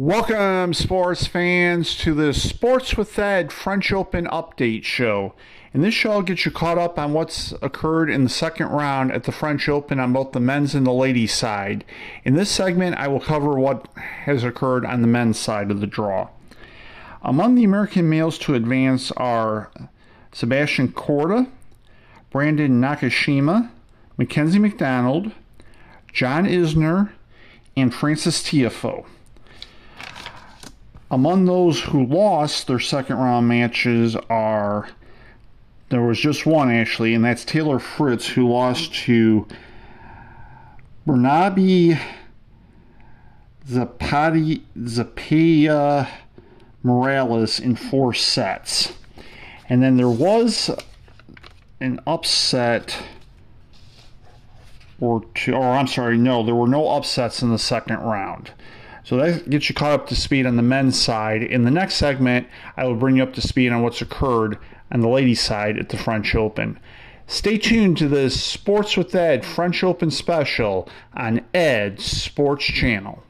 Welcome, sports fans, to the Sports with Ed French Open Update Show. And this show will get you caught up on what's occurred in the second round at the French Open on both the men's and the ladies' side. In this segment, I will cover what has occurred on the men's side of the draw. Among the American males to advance are Sebastian Korda, Brandon Nakashima, Mackenzie McDonald, John Isner, and Francis Tiafoe. Among those who lost their second round matches are, there was just one actually, and that's Taylor Fritz, who lost to Bernabe Zapata-Morales in 4 sets. And then there was an upset, there were no upsets in the second round. So that gets you caught up to speed on the men's side. In the next segment, I will bring you up to speed on what's occurred on the ladies' side at the French Open. Stay tuned to the Sports with Ed French Open special on Ed's Sports Channel.